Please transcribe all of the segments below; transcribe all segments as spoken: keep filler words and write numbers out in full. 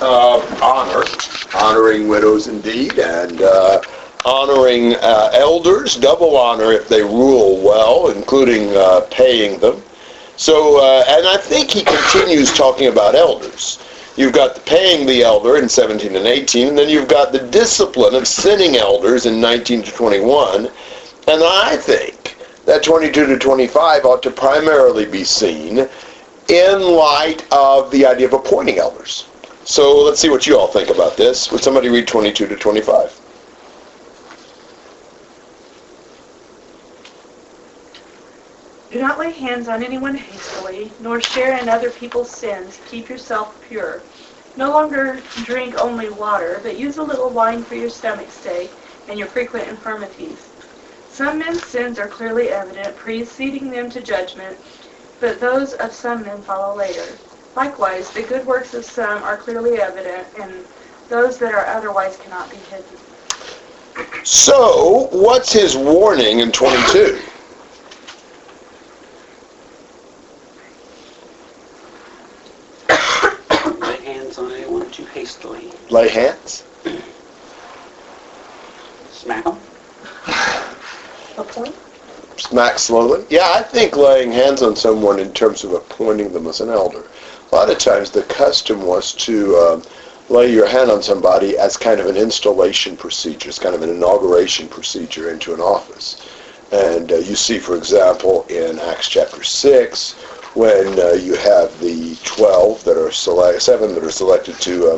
uh, honor, honoring widows indeed, and uh, honoring uh, elders, double honor if they rule well, including uh, paying them. So, uh, and I think he continues talking about elders. You've got the paying the elder in seventeen and eighteen, and then you've got the discipline of sinning elders in nineteen to twenty-one, and I think that twenty-two to twenty-five ought to primarily be seen in light of the idea of appointing elders. So let's see what you all think about this. Would somebody read twenty-two to twenty-five? Do not lay hands on anyone hastily, nor share in other people's sins. Keep yourself pure. No longer drink only water, but use a little wine for your stomach's sake and your frequent infirmities. Some men's sins are clearly evident, preceding them to judgment, but those of some men follow later. Likewise, the good works of some are clearly evident, and those that are otherwise cannot be hidden. So, what's his warning in twenty-two? Hastily. Lay hands? Smack them? Appoint? Smack slowly? Yeah, I think laying hands on someone in terms of appointing them as an elder. A lot of times the custom was to um, lay your hand on somebody as kind of an installation procedure, as kind of an inauguration procedure into an office. And uh, you see, for example, in Acts chapter six, when uh, you have the twelve that are select, seven that are selected to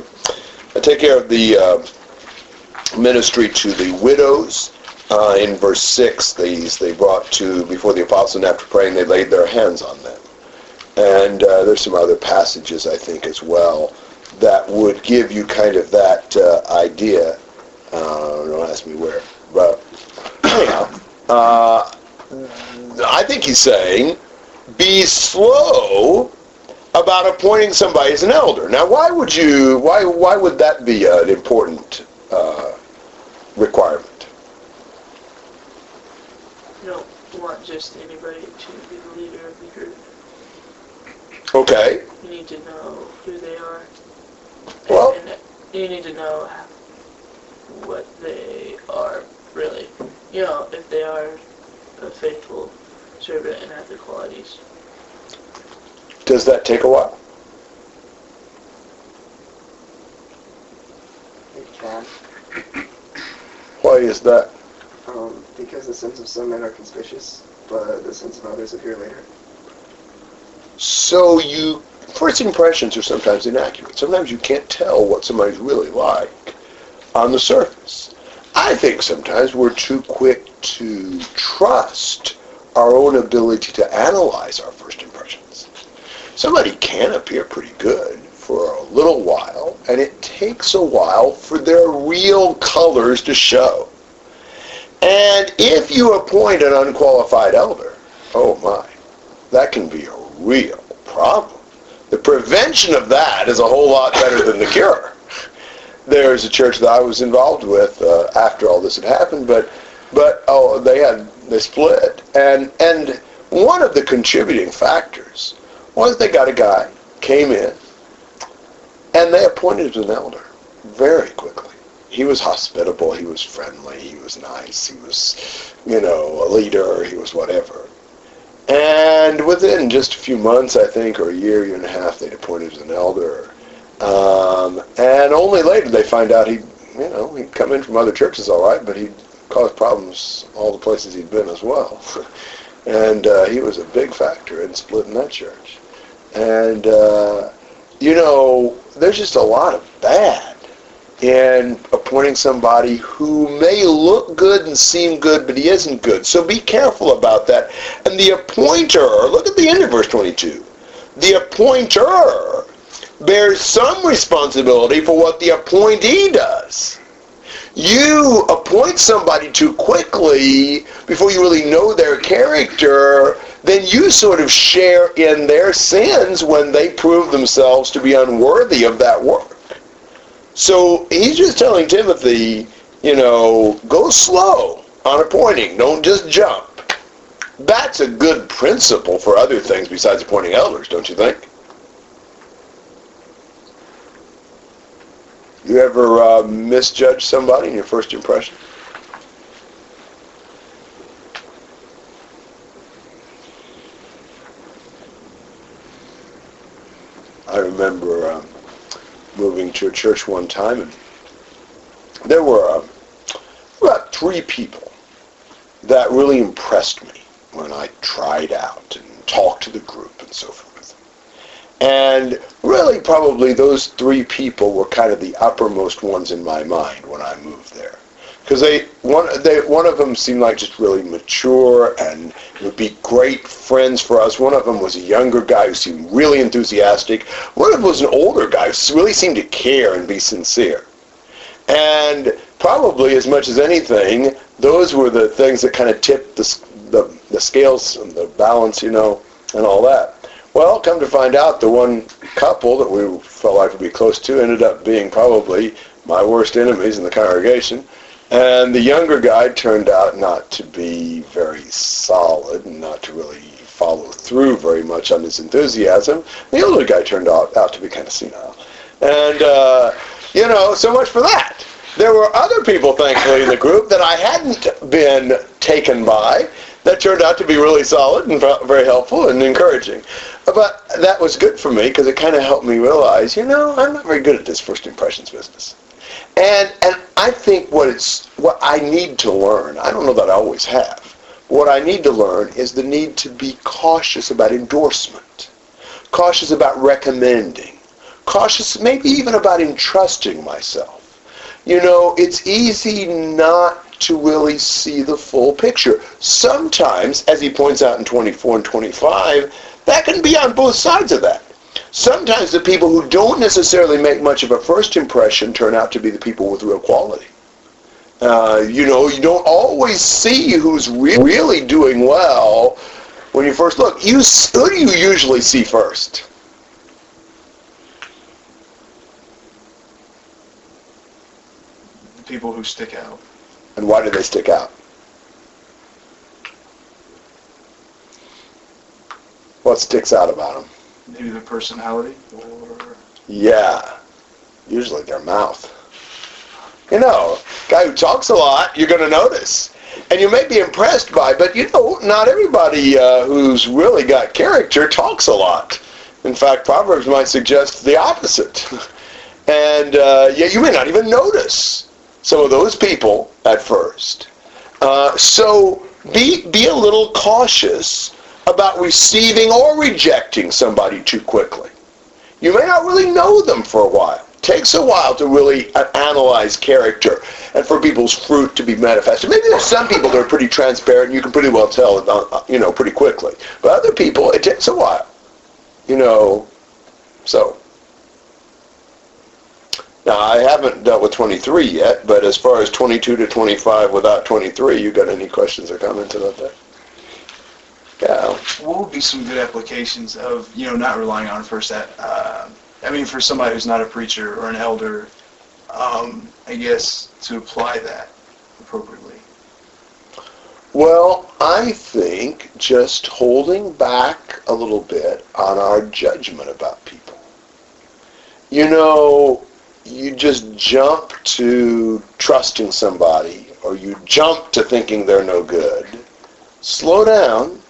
uh, take care of the uh, ministry to the widows. Uh, in verse six, these they brought to before the apostles, and after praying, they laid their hands on them. And uh, there's some other passages, I think, as well, that would give you kind of that uh, idea. Uh, don't ask me where, but anyhow, uh, I think he's saying, be slow about appointing somebody as an elder. Now, why would you? Why? Why would that be an important uh, requirement? You don't want just anybody to be the leader of the group. Okay. You need to know who they are. Well, and you need to know what they are really. You know, if they are a faithful servant and other qualities. Does that take a while? It can. Why is that? Um, because the sins of some men are conspicuous, but the sins of others appear later. So you, first impressions are sometimes inaccurate. Sometimes you can't tell what somebody's really like on the surface. I think sometimes we're too quick to trust our own ability to analyze our first impressions. Somebody can appear pretty good for a little while, and it takes a while for their real colors to show. And if you appoint an unqualified elder, oh my, that can be a real problem. The prevention of that is a whole lot better than the cure. There's a church that I was involved with uh, after all this had happened, but But oh, they had they split, and and one of the contributing factors was they got a guy, came in, and they appointed him an elder very quickly. He was hospitable, he was friendly, he was nice, he was, you know, a leader, he was whatever. And within just a few months, I think, or a year, year and a half, they'd appointed him an elder, um, and only later they find out he, you know, he'd come in from other churches all right, but he caused problems all the places he'd been as well. And uh, he was a big factor in splitting that church. And, uh, you know, there's just a lot of bad in appointing somebody who may look good and seem good, but he isn't good. So be careful about that. And the appointer, look at the end of verse twenty-two. The appointer bears some responsibility for what the appointee does. You appoint somebody too quickly before you really know their character, then you sort of share in their sins when they prove themselves to be unworthy of that work. So he's just telling Timothy, you know, go slow on appointing. Don't just jump. That's a good principle for other things besides appointing elders, don't you think? You ever uh, misjudge somebody in your first impression? I remember uh, moving to a church one time, and there were uh, about three people that really impressed me when I tried out and talked to the group and so forth. And really, probably those three people were kind of the uppermost ones in my mind when I moved there, because they one they one of them seemed like just really mature and would be great friends for us. One of them was a younger guy who seemed really enthusiastic. One of them was an older guy who really seemed to care and be sincere. And probably as much as anything, those were the things that kind of tipped the the, the scales and the balance, you know, and all that. Well, come to find out, the one couple that we felt like we'd be close to ended up being probably my worst enemies in the congregation. And the younger guy turned out not to be very solid and not to really follow through very much on his enthusiasm. The older guy turned out, out to be kind of senile. And, uh, you know, so much for that. There were other people, thankfully, in the group that I hadn't been taken by that turned out to be really solid and very helpful and encouraging. But that was good for me because it kind of helped me realize, you know, I'm not very good at this first impressions business. And and I think what it's what I need to learn, I don't know that I always have, what I need to learn is the need to be cautious about endorsement, cautious about recommending, cautious maybe even about entrusting myself. You know, it's easy not to really see the full picture. Sometimes, as he points out in twenty-four and twenty-five, that can be on both sides of that. Sometimes the people who don't necessarily make much of a first impression turn out to be the people with real quality. Uh, you know, you don't always see who's re- really doing well when you first look. You, who do you usually see first? People who stick out. And why do they stick out? What sticks out about them? Maybe their personality, or... Yeah. Usually their mouth. You know, guy who talks a lot, you're going to notice. And you may be impressed by, but you know, not everybody uh, who's really got character talks a lot. In fact, Proverbs might suggest the opposite. and uh, yet you may not even notice some of those people at first. Uh, so be be a little cautious about receiving or rejecting somebody too quickly. You may not really know them for a while. It takes a while to really analyze character and for people's fruit to be manifested. Maybe there's some people that are pretty transparent and you can pretty well tell, about, you know, pretty quickly. But other people, it takes a while. You know, so... Now, I haven't dealt with twenty-three yet, but as far as twenty-two to twenty-five without twenty-three, you got any questions or comments about that? Yeah. What would be some good applications of, you know, not relying on first that, uh, I mean, for somebody who's not a preacher or an elder, um, I guess, to apply that appropriately? Well, I think just holding back a little bit on our judgment about people. You know... You just jump to trusting somebody, or you jump to thinking they're no good. Slow down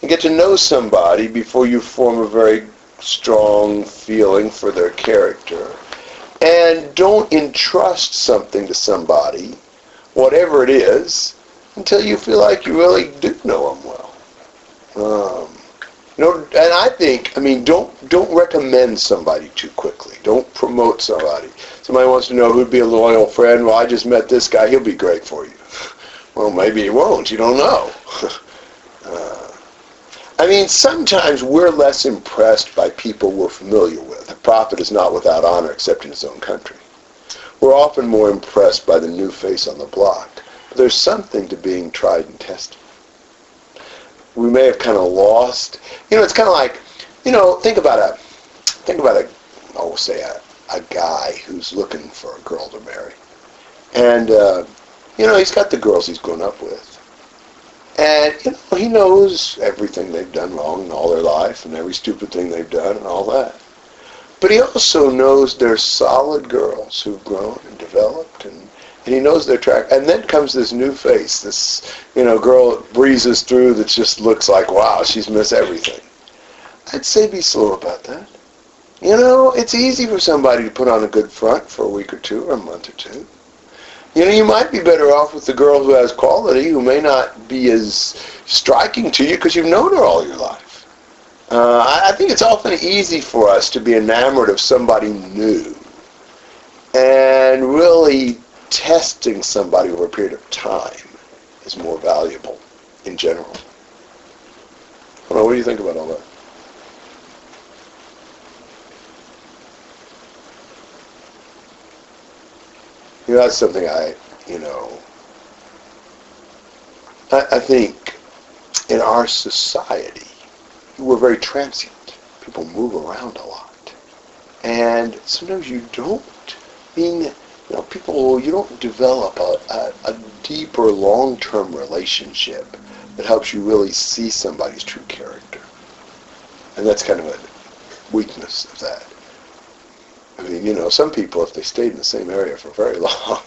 and get to know somebody before you form a very strong feeling for their character. And don't entrust something to somebody, whatever it is, until you feel like you really do know them well. Um, You know, and I think, I mean, don't don't recommend somebody too quickly. Don't promote somebody. Somebody wants to know who'd be a loyal friend. Well, I just met this guy. He'll be great for you. Well, maybe he won't. You don't know. uh, I mean, sometimes we're less impressed by people we're familiar with. A prophet is not without honor except in his own country. We're often more impressed by the new face on the block. But there's something to being tried and tested. We may have kind of lost. You know, it's kind of like, you know, think about a, think about a, oh, say a, a guy who's looking for a girl to marry, and uh, you know, he's got the girls he's grown up with, and you know, he knows everything they've done wrong in all their life and every stupid thing they've done and all that. But he also knows there's solid girls who've grown and developed, and, and he knows their track. And then comes this new face, this, you know, girl that breezes through that just looks like, wow, she's missed everything. I'd say be slow about that. You know, it's easy for somebody to put on a good front for a week or two or a month or two. You know, you might be better off with the girl who has quality, who may not be as striking to you because you've known her all your life. Uh, I, I think it's often easy for us to be enamored of somebody new and really testing somebody over a period of time is more valuable in general. I don't know, what do you think about all that? You know, that's something I, you know, I, I think in our society, we're very transient. People move around a lot. And sometimes you don't, being, you know, people, you don't develop a, a, a deeper long-term relationship that helps you really see somebody's true character. And that's kind of a weakness of that. I mean, you know, some people, if they stayed in the same area for very long,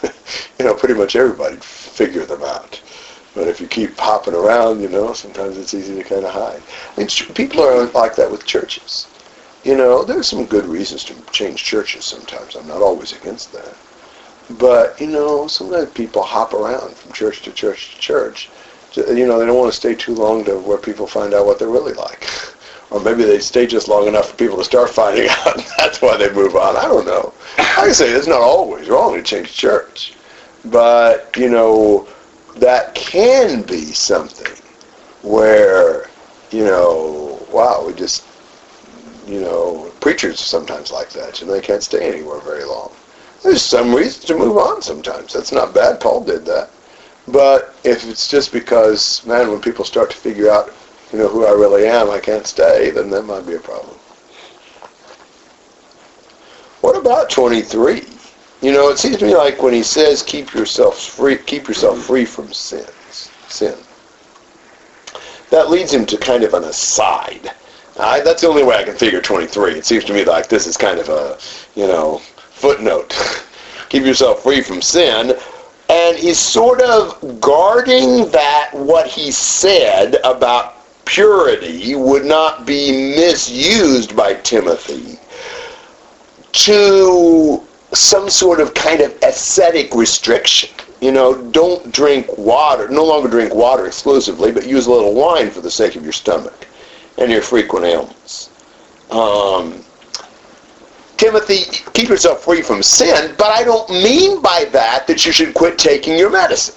you know, pretty much everybody'd figure them out. But if you keep hopping around, you know, sometimes it's easy to kind of hide. And ch- people are like that with churches. You know, there's some good reasons to change churches sometimes. I'm not always against that. But, you know, sometimes people hop around from church to church to church. To, you know, they don't want to stay too long to where people find out what they're really like. Or maybe they stay just long enough for people to start finding out, and that's why they move on. I don't know. I can say it's not always wrong to change church. But, you know, that can be something where, you know, wow, we just, you know, preachers sometimes like that. You know, they can't stay anywhere very long. There's some reason to move on sometimes. That's not bad. Paul did that. But if it's just because, man, when people start to figure out, you know, who I really am, I can't stay, then that might be a problem. What about twenty-three? You know, it seems to me like when he says, keep yourself free, keep yourself free from sins, sin. That leads him to kind of an aside. I, that's the only way I can figure twenty-three. It seems to me like this is kind of a, you know, footnote. Keep yourself free from sin. And he's sort of guarding that what he said about purity would not be misused by Timothy to some sort of kind of ascetic restriction. You know, don't drink water, no longer drink water exclusively, but use a little wine for the sake of your stomach and your frequent ailments. Um, Timothy, keep yourself free from sin, but I don't mean by that that you should quit taking your medicine,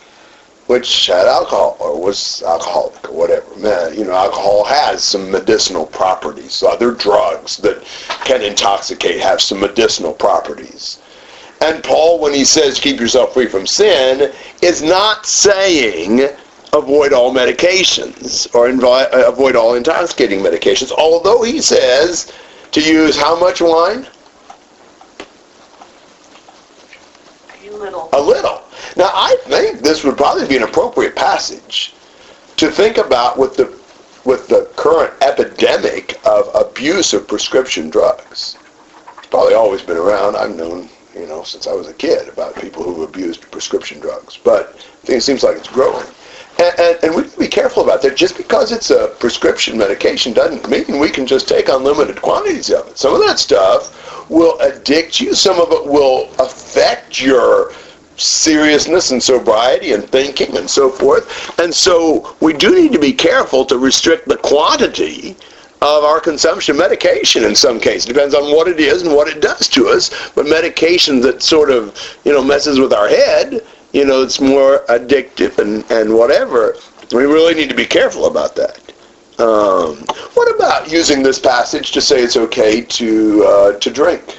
which had alcohol, or was alcoholic, or whatever. Man, you know, alcohol has some medicinal properties. Other drugs that can intoxicate have some medicinal properties. And Paul, when he says, keep yourself free from sin, is not saying avoid all medications, or invi- avoid all intoxicating medications, although he says to use how much wine? A little. A little. Now, I think this would probably be an appropriate passage to think about with the with the current epidemic of abuse of prescription drugs. It's probably always been around. I've known, you know, since I was a kid about people who abused prescription drugs. But I think it seems like it's growing. And, and, and we can be careful about that. Just because it's a prescription medication doesn't mean we can just take unlimited quantities of it. Some of that stuff will addict you. Some of it will affect your seriousness and sobriety and thinking and so forth. And so we do need to be careful to restrict the quantity of our consumption of medication in some cases. Depends on what it is and what it does to us. But medication that sort of, you know, messes with our head, you know, it's more addictive and, and whatever. We really need to be careful about that. Um, what about using this passage to say it's okay to uh, to drink?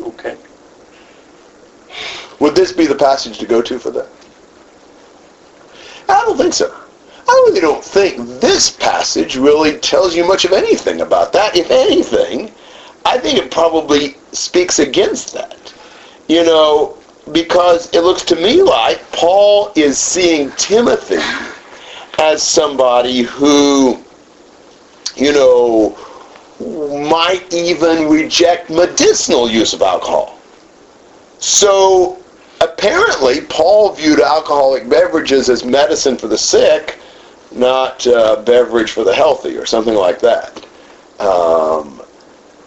Okay. Would this be the passage to go to for that? I don't think so. I really don't think this passage really tells you much of anything about that. If anything, I think it probably speaks against that. You know, because it looks to me like Paul is seeing Timothy as somebody who, you know, might even reject medicinal use of alcohol. So apparently Paul viewed alcoholic beverages as medicine for the sick, not uh, beverage for the healthy or something like that. Um,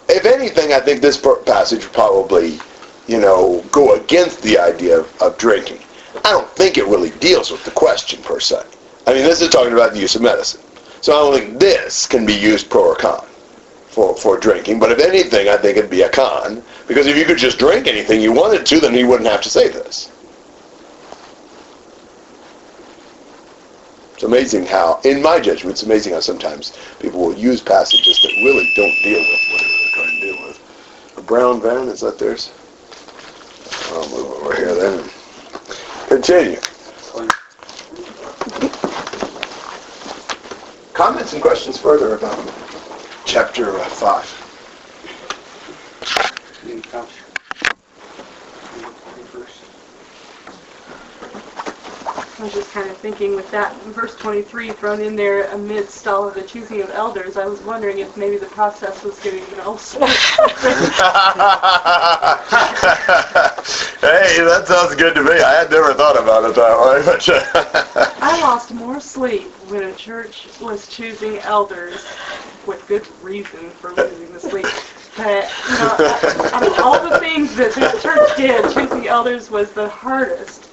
if anything, I think this passage would probably, you know, go against the idea of, of drinking. I don't think it really deals with the question per se. I mean, this is talking about the use of medicine. So I don't think this can be used pro or con for, for drinking. But if anything, I think it'd be a con. Because if you could just drink anything you wanted to, then you wouldn't have to say this. It's amazing how, in my judgment, it's amazing how sometimes people will use passages that really don't deal with whatever they're trying to deal with. A brown van, is that theirs? I'll move over here then. Continue. Comments and questions further about chapter uh, five. Any comments? I was just kind of thinking with that verse twenty-three thrown in there amidst all of the choosing of elders, I was wondering if maybe the process was getting an ulcer. Hey, that sounds good to me. I had never thought about it that way. But I lost more sleep when a church was choosing elders, with good reason for losing the sleep. But, you know, out of all the things that the church did, choosing elders was the hardest.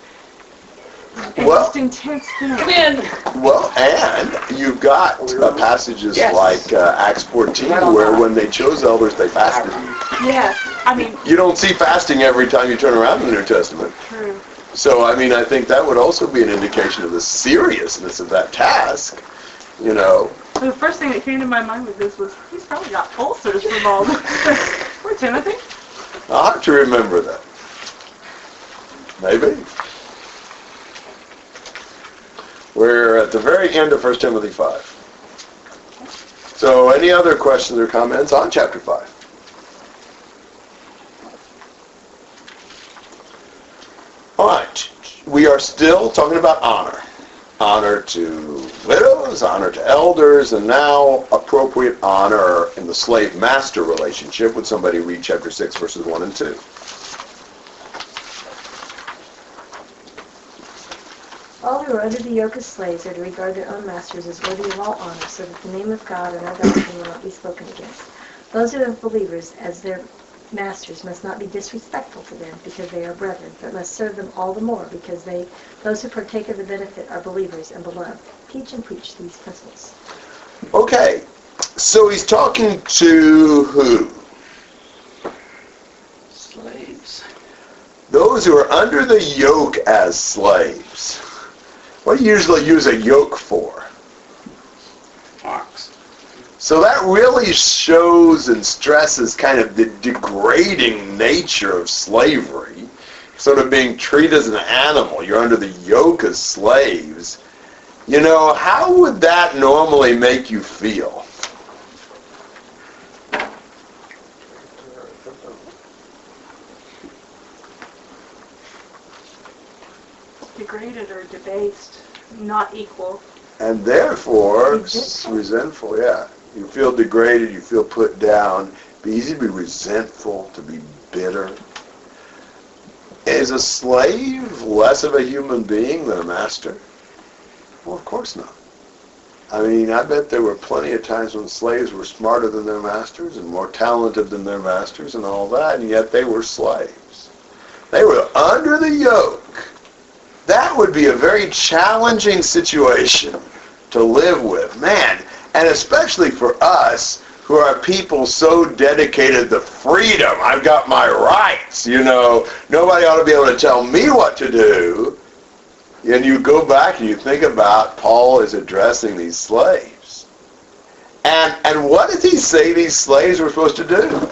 And well, just intense thing. Come in. Well, and you've got uh, passages yes. like uh, Acts fourteen, where know. when they chose elders, they fasted. Yes, I mean. You don't see fasting every time you turn around in the New Testament. True. So, I mean, I think that would also be an indication of the seriousness of that task. You know. So the first thing that came to my mind with this was, he's probably got ulcers from all this. Poor Timothy. I'll have to remember that. Maybe. We're at the very end of First Timothy five. So any other questions or comments on chapter five? All right. We are still talking about honor. Honor to widows, honor to elders, and now appropriate honor in the slave-master relationship. Would somebody read chapter six, verses one and two? All who are under the yoke of slaves are to regard their own masters as worthy of all honor, so that the name of God and our doctrine will not be spoken against. Those who have believers as their masters must not be disrespectful to them, because they are brethren, but must serve them all the more, because they, those who partake of the benefit are believers and beloved. Teach and preach these principles. Okay, so he's talking to who? Slaves. Those who are under the yoke as slaves. What do you usually use a yoke for? Ox. So that really shows and stresses kind of the degrading nature of slavery, sort of being treated as an animal. You're under the yoke as slaves. You know, how would that normally make you feel? Degraded or debased, not equal. And therefore, resentful. resentful, yeah. You feel degraded, you feel put down. It'd be easy to be resentful, to be bitter. Is a slave less of a human being than a master? Well, of course not. I mean, I bet there were plenty of times when slaves were smarter than their masters and more talented than their masters and all that, and yet they were slaves. They were under the yoke. That would be a very challenging situation to live with, man. And especially for us, who are people so dedicated to freedom. I've got my rights, you know. Nobody ought to be able to tell me what to do. And you go back and you think about Paul is addressing these slaves. And, and what does he say these slaves were supposed to do?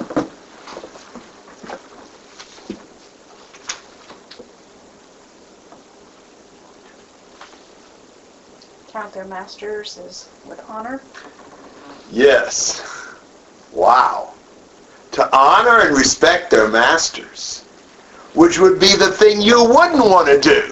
Their masters is with honor. Yes. Wow. To honor and respect their masters. which would be the thing you wouldn't want to do.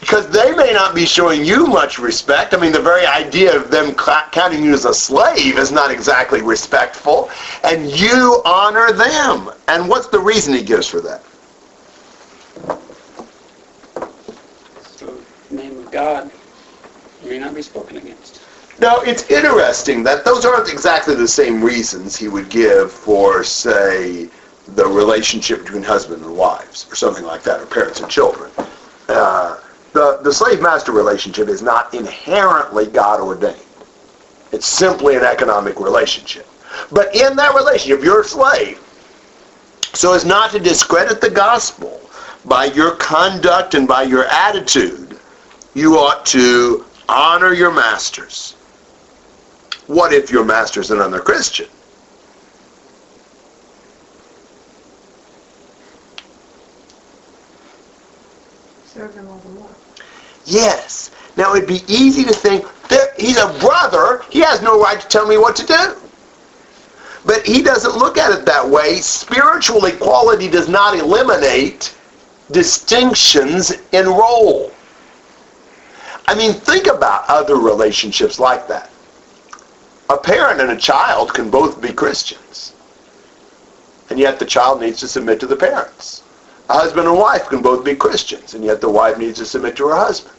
Because they may not be showing you much respect. I mean, the very idea of them counting you as a slave is not exactly respectful. And you honor them. And what's the reason he gives for that? So, the name of God may not be spoken against. Now, it's interesting that those aren't exactly the same reasons he would give for, say, the relationship between husband and wives, or something like that, or parents and children. Uh, the the slave-master relationship is not inherently God-ordained. It's simply an economic relationship. But in that relationship, you're a slave. So as not to discredit the gospel by your conduct and by your attitude, you ought to honor your masters. What if your master's another Christian? Serve him all the more. Yes. Now it'd be easy to think that he's a brother. He has no right to tell me what to do. But he doesn't look at it that way. Spiritual equality does not eliminate distinctions in role. I mean, think about other relationships like that. A parent and a child can both be Christians. And yet the child needs to submit to the parents. A husband and wife can both be Christians. And yet the wife needs to submit to her husband.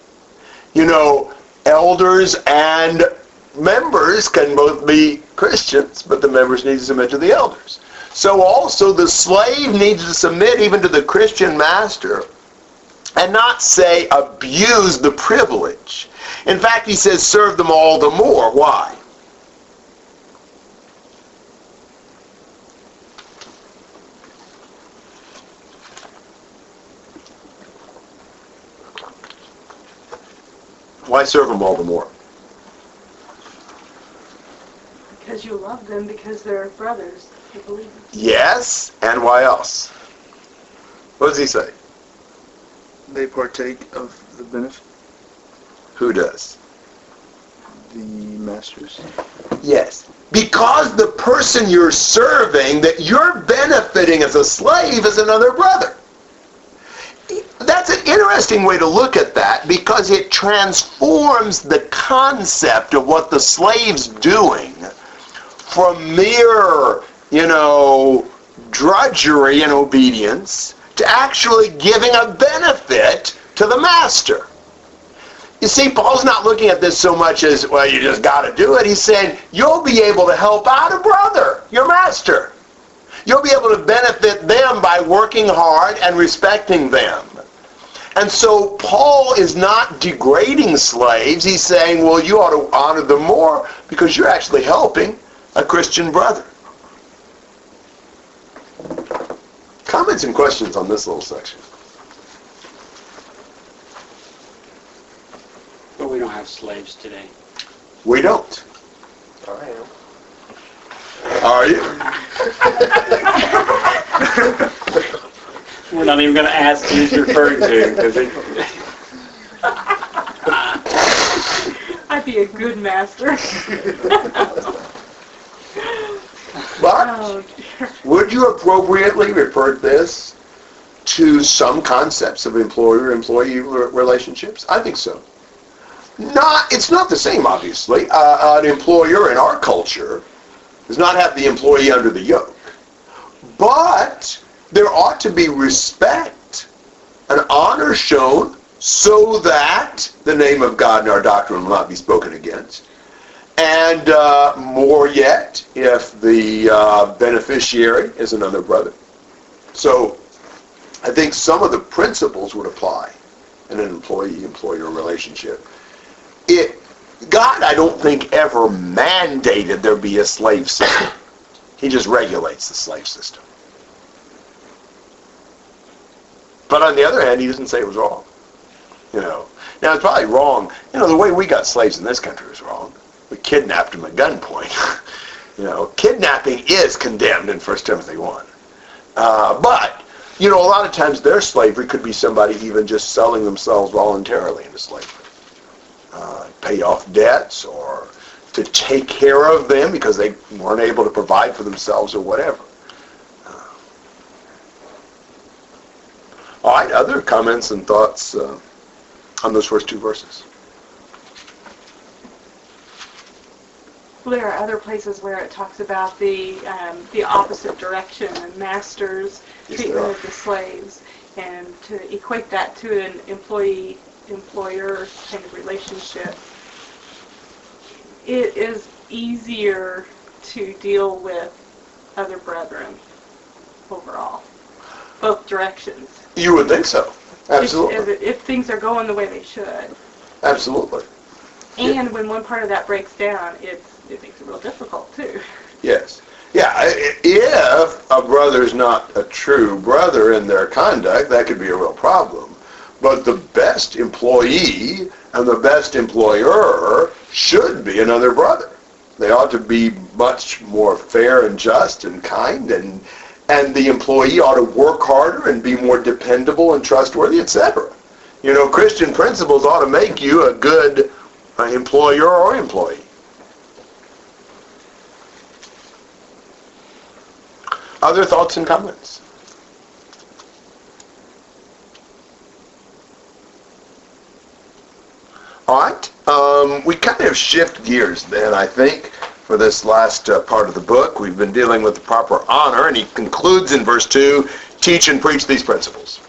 You know, elders and members can both be Christians, but the members need to submit to the elders. So also the slave needs to submit even to the Christian master, and not, say, abuse the privilege. In fact, he says, serve them all the more. Why? Why serve them all the more? Because you love them, because they're brothers, they're believers. Yes, and why else? What does he say? They partake of the benefit. Who does? The masters. Yes. Because the person you're serving, that you're benefiting as a slave, is another brother. That's an interesting way to look at that, because it transforms the concept of what the slave's doing from mere, you know, drudgery and obedience to actually giving a benefit to the master. You see, Paul's not looking at this so much as, well, you just got to do it. He's saying, you'll be able to help out a brother, your master. You'll be able to benefit them by working hard and respecting them. And so Paul is not degrading slaves. He's saying, well, you ought to honor them more because you're actually helping a Christian brother. Comments and questions on this little section? But we don't have slaves today. We don't. All right. Are you? We're not even going to ask who he's referring to. Because he... I'd be a good master. But would you appropriately refer this to some concepts of employer-employee relationships? I think so. Not, it's not the same, obviously. Uh, an employer in our culture does not have the employee under the yoke. But there ought to be respect and honor shown so that the name of God and our doctrine will not be spoken against. And uh, more yet, if the uh, beneficiary is another brother. So I think some of the principles would apply in an employee-employer relationship. It God, I don't think, ever mandated there be a slave system. He just regulates the slave system. But on the other hand, he doesn't say it was wrong. You know, now it's probably wrong. You know, the way we got slaves in this country was wrong. We kidnapped them at gunpoint. You know, kidnapping is condemned in First Timothy one. Uh, but, you know, a lot of times their slavery could be somebody even just selling themselves voluntarily into slavery. Uh, pay off debts or to take care of them because they weren't able to provide for themselves or whatever. Uh, All right, other comments and thoughts uh, on those first two verses? Well, there are other places where it talks about the um, the opposite direction, the master's yes, treatment of the slaves, and to equate that to an employee-employer kind of relationship. It is easier to deal with other brethren overall, both directions. You would think so. Absolutely. If, if, if things are going the way they should. Absolutely. And yeah. when one part of that breaks down, it's, it makes it real difficult, too. Yes. Yeah, if a brother's not a true brother in their conduct, that could be a real problem. But the best employee and the best employer should be another brother. They ought to be much more fair and just and kind, and and the employee ought to work harder and be more dependable and trustworthy, et cetera. You know, Christian principles ought to make you a good employer or employee. Other thoughts and comments? All right. Um, we kind of shift gears then, I think, for this last uh, part of the book. We've been dealing with the proper honor, and he concludes in verse two, teach and preach these principles.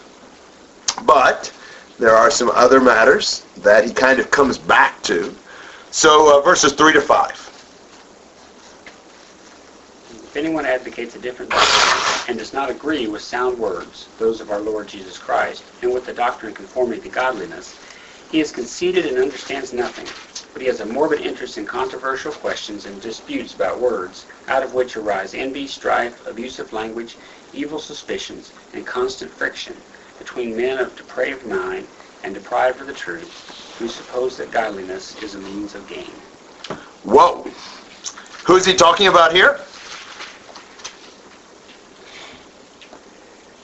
But there are some other matters that he kind of comes back to. So uh, verses three to five. If anyone advocates a different doctrine and does not agree with sound words, those of our Lord Jesus Christ, and with the doctrine conforming to godliness, he is conceited and understands nothing, but he has a morbid interest in controversial questions and disputes about words, out of which arise envy, strife, abusive language, evil suspicions, and constant friction between men of depraved mind and deprived of the truth, who suppose that godliness is a means of gain. Whoa! Who is he talking about here?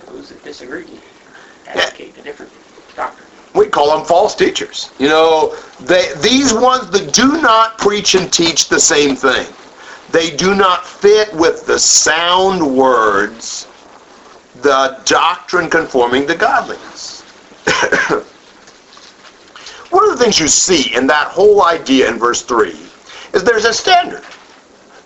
Those that disagree, advocate a different doctrine. We call them false teachers. You know, they, these ones that do not preach and teach the same thing. They do not fit with the sound words, the doctrine conforming to godliness. One of the things you see in that whole idea in verse three is there's a standard.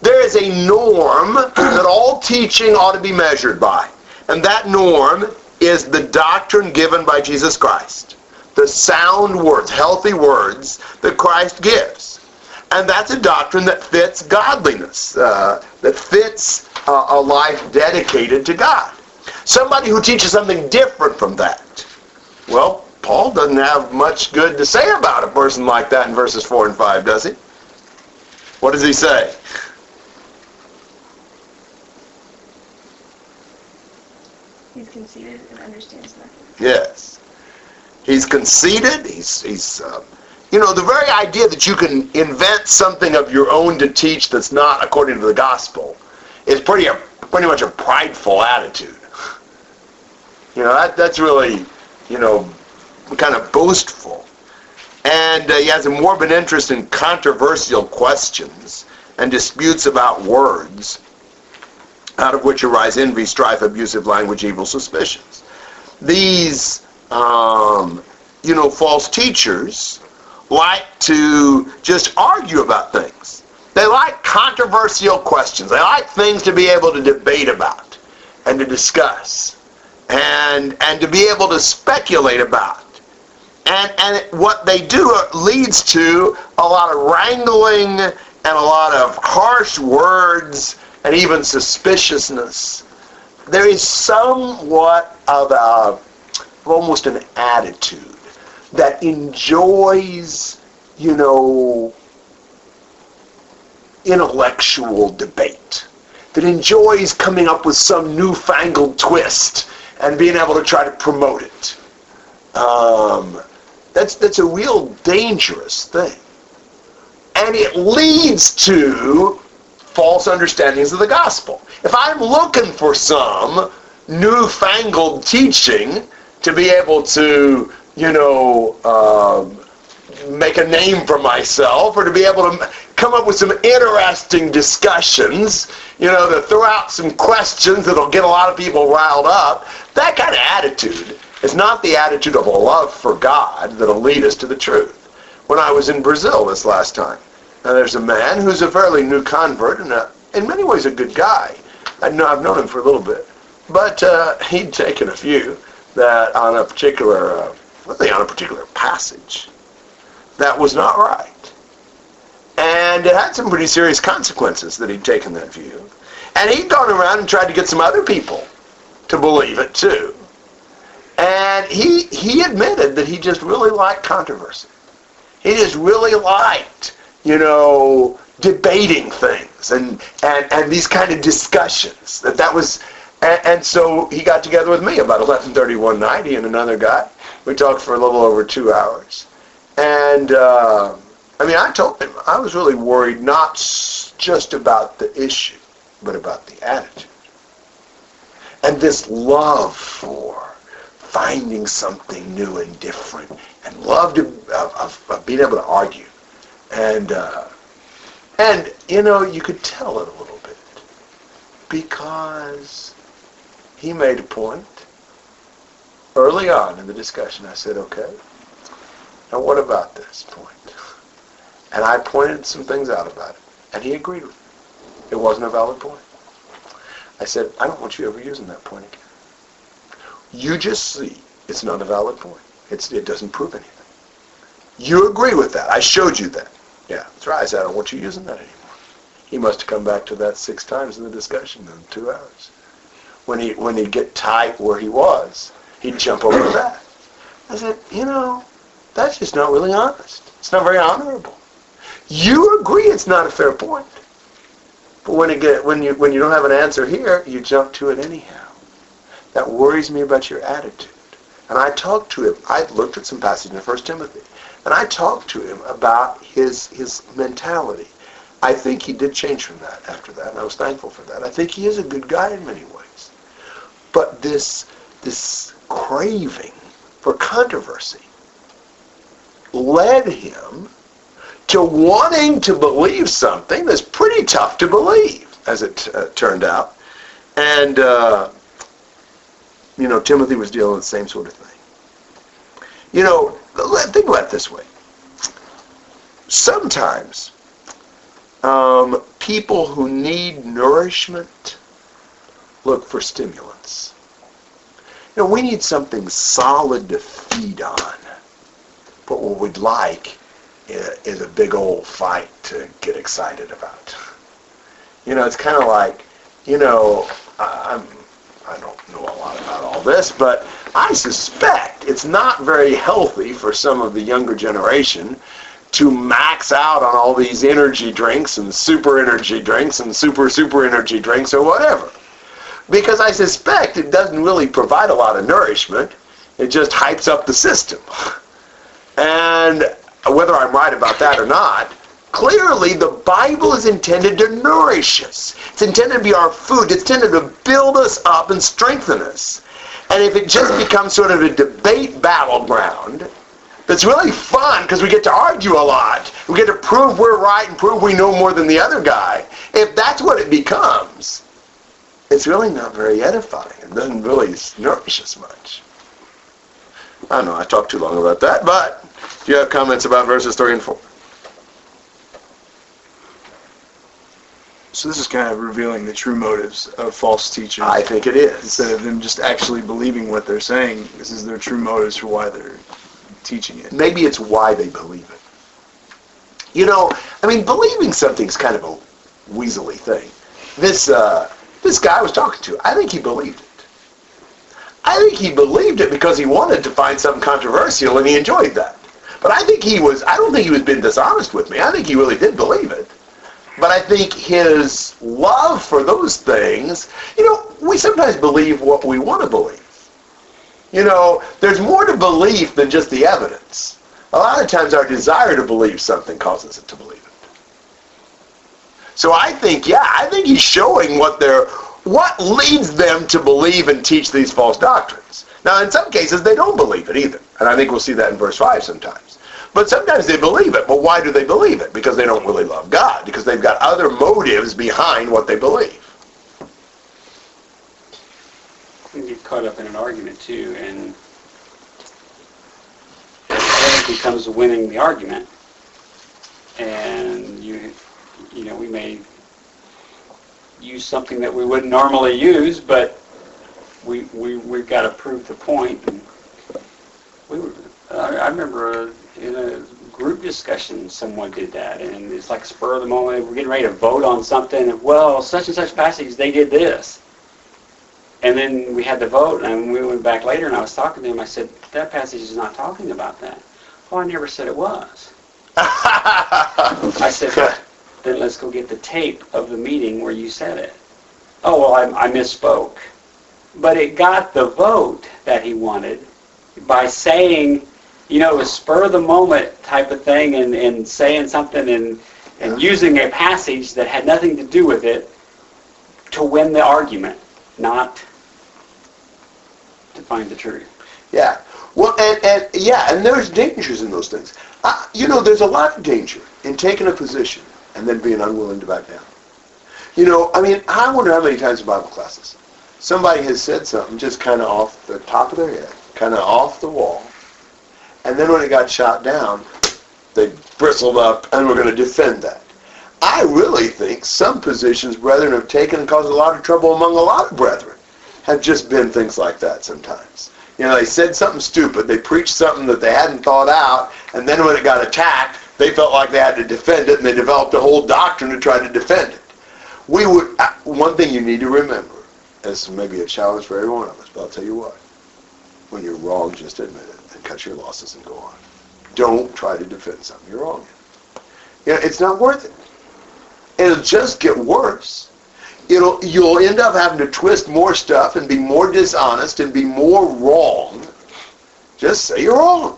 There is a norm that all teaching ought to be measured by. And that norm is the doctrine given by Jesus Christ. The sound words, healthy words that Christ gives. And that's a doctrine that fits godliness, uh, that fits uh, a life dedicated to God. Somebody who teaches something different from that, well, Paul doesn't have much good to say about a person like that in verses four and five, does he? What does he say? He's conceited and understands nothing. Yes. He's conceited, he's, he's uh, you know, the very idea that you can invent something of your own to teach that's not according to the gospel is pretty a, pretty much a prideful attitude. You know, that that's really, you know, kind of boastful. And uh, he has a morbid interest in controversial questions and disputes about words, out of which arise envy, strife, abusive language, evil suspicions. These... Um, you know, false teachers like to just argue about things. They like controversial questions. They like things to be able to debate about and to discuss and and to be able to speculate about. And, and what they do leads to a lot of wrangling and a lot of harsh words and even suspiciousness. There is somewhat of a almost an attitude that enjoys, you know, intellectual debate, that enjoys coming up with some newfangled twist and being able to try to promote it. Um, that's that's a real dangerous thing. And it leads to false understandings of the gospel. If I'm looking for some newfangled teaching to be able to, you know, um, make a name for myself, or to be able to come up with some interesting discussions, you know, to throw out some questions that'll get a lot of people riled up, that kind of attitude It's not the attitude of a love for God that'll lead us to the truth. When I was in Brazil this last time, and there's a man who's a fairly new convert and a, in many ways a good guy. I know, I've known him for a little bit. But uh, he'd taken a few that on a particular, uh, really on a particular passage that was not right. And it had some pretty serious consequences that he'd taken that view. And he'd gone around and tried to get some other people to believe it too. And he he admitted that he just really liked controversy. He just really liked, you know, debating things and and, and these kind of discussions. That that was, and, and so he got together with me about eleven thirty one night, he and another guy. We talked for a little over two hours. And, uh, I mean, I told him I was really worried not s- just about the issue, but about the attitude. And this love for finding something new and different, and love to of, of, of being able to argue, and uh, and you know you could tell it a little bit because he made a point early on in the discussion. I said, "Okay, now what about this point?" And I pointed some things out about it, and he agreed with me. It wasn't a valid point. I said, "I don't want you ever using that point again. You just see it's not a valid point. It's, it doesn't prove anything. You agree with that. I showed you that. Yeah, that's right. I said, I don't want you using that anymore." He must have come back to that six times in the discussion in two hours. When, he, when he'd get tight where he was, he'd jump over that. I said, you know, that's just not really honest. It's not very honorable. You agree it's not a fair point. But when, it get, when, you, when you don't have an answer here, you jump to it anyhow. That worries me about your attitude. And I talked to him. I looked at some passage in First Timothy. And I talked to him about his his mentality. I think he did change from that after that, and I was thankful for that. I think he is a good guy in many ways. But this this craving for controversy led him to wanting to believe something that's pretty tough to believe, as it uh, turned out. And... Uh, You know, Timothy was dealing with the same sort of thing. You know, think about it this way. Sometimes um, people who need nourishment look for stimulants. You know, we need something solid to feed on. But what we'd like is a big old fight to get excited about. You know, it's kind of like, you know, I'm... I don't know a lot about all this, but I suspect it's not very healthy for some of the younger generation to max out on all these energy drinks and super energy drinks and super, super energy drinks or whatever. Because I suspect it doesn't really provide a lot of nourishment. It just hypes up the system. And whether I'm right about that or not, clearly, the Bible is intended to nourish us. It's intended to be our food. It's intended to build us up and strengthen us. And if it just becomes sort of a debate battleground, that's really fun because we get to argue a lot. We get to prove we're right and prove we know more than the other guy. If that's what it becomes, it's really not very edifying. It doesn't really nourish us much. I don't know, I talked too long about that, but do you have comments about verses three and four? So this is kind of revealing the true motives of false teachers. I think it is. Instead of them just actually believing what they're saying, this is their true motives for why they're teaching it. Maybe it's why they believe it. You know, I mean, believing something's kind of a weaselly thing. This uh, this guy I was talking to, I think he believed it. I think he believed it because he wanted to find something controversial and he enjoyed that. But I think he was, I don't think he was being dishonest with me. I think he really did believe it. But I think his love for those things, you know, we sometimes believe what we want to believe. You know, there's more to belief than just the evidence. A lot of times our desire to believe something causes us to believe it. So I think, yeah, I think he's showing what they're, what leads them to believe and teach these false doctrines. Now, in some cases, they don't believe it either. And I think we'll see that in verse five sometimes. But sometimes they believe it. But why do they believe it? Because they don't really love God. Because they've got other motives behind what they believe. You get caught up in an argument, too, and becomes winning the argument. And you, you know, we may use something that we wouldn't normally use, but we we we've got to prove the point. And we were, I, I remember a, in a group discussion, someone did that, and it's like spur of the moment. We're getting ready to vote on something, and well, such and such passage, they did this. And then we had the vote, and we went back later, and I was talking to him. I said, that passage is not talking about that. Oh, I never said it was. I said, then let's go get the tape of the meeting where you said it. Oh, well, I, I misspoke. But it got the vote that he wanted by saying, you know, it was spur of the moment type of thing, and, and saying something and, and using a passage that had nothing to do with it to win the argument, not to find the truth. Yeah. Well, and, and yeah, and there's dangers in those things. Uh, you know, there's a lot of danger in taking a position and then being unwilling to back down. You know, I mean, I wonder how many times in Bible classes somebody has said something just kind of off the top of their head, kind of off the wall, and then when it got shot down, they bristled up and were going to defend that. I really think some positions brethren have taken and caused a lot of trouble among a lot of brethren have just been things like that sometimes. You know, they said something stupid, they preached something that they hadn't thought out, and then when it got attacked, they felt like they had to defend it, and they developed a whole doctrine to try to defend it. We would, uh, one thing you need to remember, and this may be a challenge for every one of us, but I'll tell you what, when you're wrong, just admit it, and cut your losses and go on. Don't try to defend something you're wrong in. You know, it's not worth it. It'll just get worse. It'll you'll end up having to twist more stuff and be more dishonest and be more wrong. Just say you're wrong.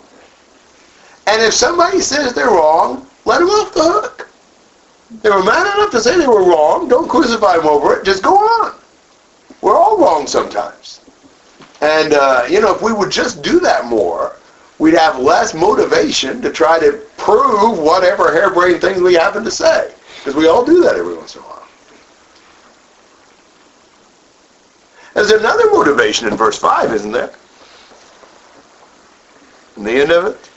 And if somebody says they're wrong, let them off the hook. They were mad enough to say they were wrong. Don't crucify them over it. Just go on. We're all wrong sometimes. And, uh, you know, if we would just do that more, we'd have less motivation to try to prove whatever harebrained things we happen to say. Because we all do that every once in a while. There's another motivation in verse five, isn't there? In the end of it.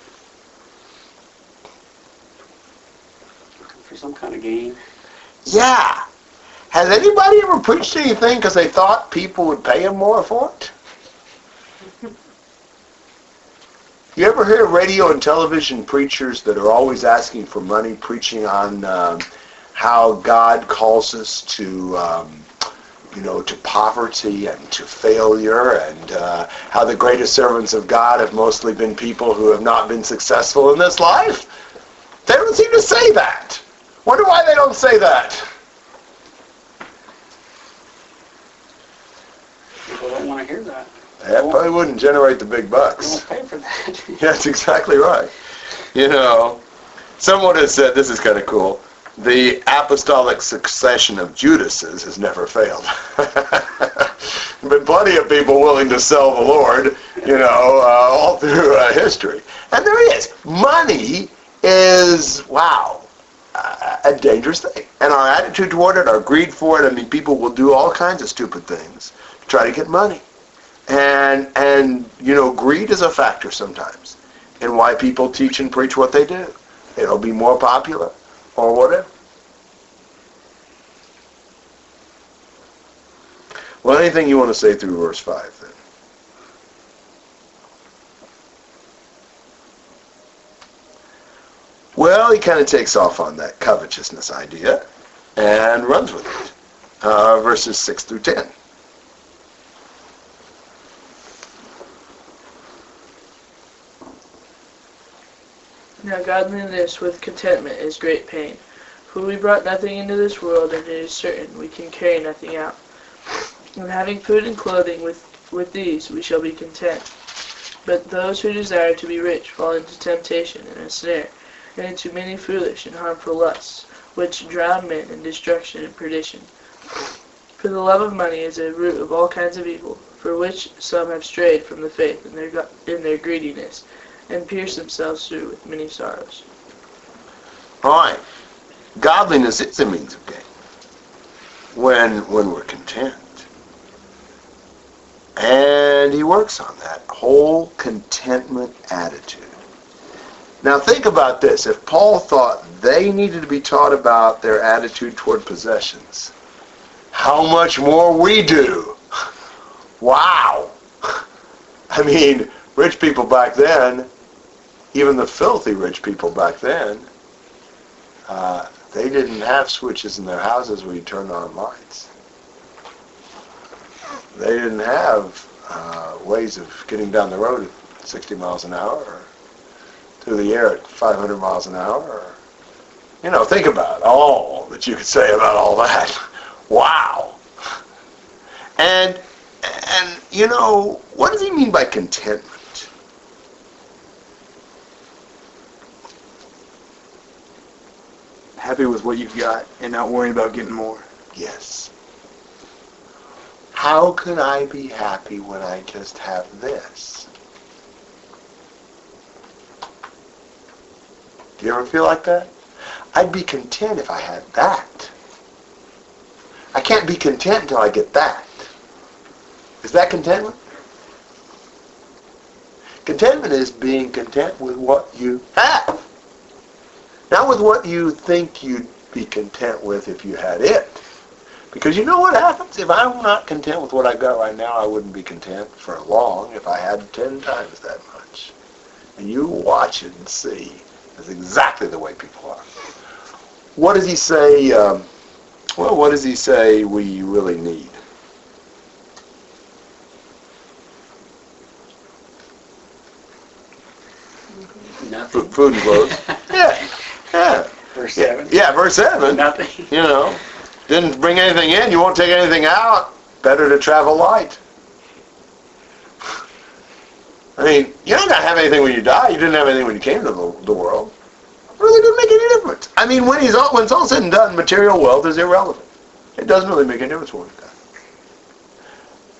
Looking for some kind of gain. Yeah. Has anybody ever preached anything because they thought people would pay them more for it? You ever hear radio and television preachers that are always asking for money, preaching on um, how God calls us to, um, you know, to poverty and to failure, and uh, how the greatest servants of God have mostly been people who have not been successful in this life? They don't seem to say that. Wonder why they don't say that. People don't want to hear that. That probably wouldn't generate the big bucks. They won't pay for that. That's exactly right. You know, someone has said, this is kind of cool, the apostolic succession of Judases has never failed. There have been plenty of people willing to sell the Lord, you know, uh, all through uh, history. And there is. Money is, wow, a, a dangerous thing. And our attitude toward it, our greed for it, I mean, people will do all kinds of stupid things to try to get money. And, and you know, greed is a factor sometimes in why people teach and preach what they do. It'll be more popular or whatever. Well, anything you want to say through verse five, then? Well, he kind of takes off on that covetousness idea and runs with it. Uh, verses six through ten. Now godliness with contentment is great pain. For we brought nothing into this world, and it is certain we can carry nothing out. And having food and clothing, with, with these we shall be content. But those who desire to be rich fall into temptation and a snare, and into many foolish and harmful lusts, which drown men in destruction and perdition. For the love of money is a root of all kinds of evil, for which some have strayed from the faith in their, in their greediness, and pierce themselves through with many sorrows. Alright. Godliness is a means of gain when when we're content. And he works on that whole contentment attitude. Now think about this. If Paul thought they needed to be taught about their attitude toward possessions, how much more we do? Wow! I mean, rich people back then, even the filthy rich people back then, uh, they didn't have switches in their houses where you turned on lights. They didn't have uh, ways of getting down the road at sixty miles an hour or through the air at five hundred miles an hour. Or, you know, think about all that you could say about all that. Wow! And, and you know, what does he mean by contentment? Happy with what you've got and not worrying about getting more. Yes. How can I be happy when I just have this? Do you ever feel like that? I'd be content if I had that. I can't be content until I get that. Is that contentment? Contentment is being content with what you have. Not with what you think you'd be content with if you had it. Because you know what happens? If I'm not content with what I got right now, I wouldn't be content for long if I had ten times that much. And you watch it and see. That's exactly the way people are. What does he say? Um, well, what does he say we really need? Nothing. F- food and clothes. Yeah. Yeah. Verse seven. Yeah, yeah, verse seven. Nothing. You know. Didn't bring anything in, you won't take anything out. Better to travel light. I mean, you're not going to have anything when you die. You didn't have anything when you came to the, the world. It really doesn't make any difference. I mean, when, he's all, when it's all said and done, material wealth is irrelevant. It doesn't really make any difference when you die.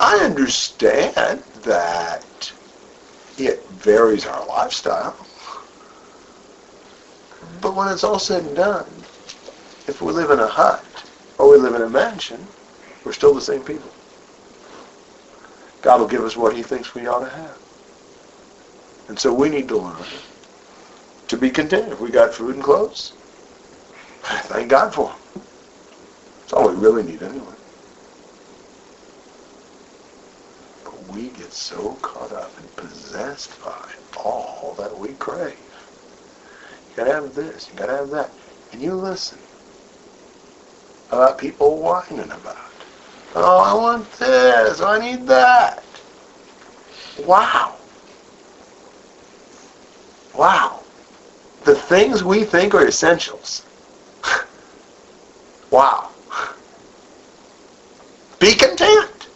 I understand that it varies our lifestyle. But when it's all said and done, if we live in a hut, or we live in a mansion, we're still the same people. God will give us what he thinks we ought to have. And so we need to learn to be content. If we got food and clothes, thank God for them. That's all we really need anyway. But we get so caught up and possessed by all that we crave. You gotta have this, you gotta have that. And you listen about people whining about, oh, I want this, I need that. Wow. Wow. The things we think are essentials. Wow. Be content.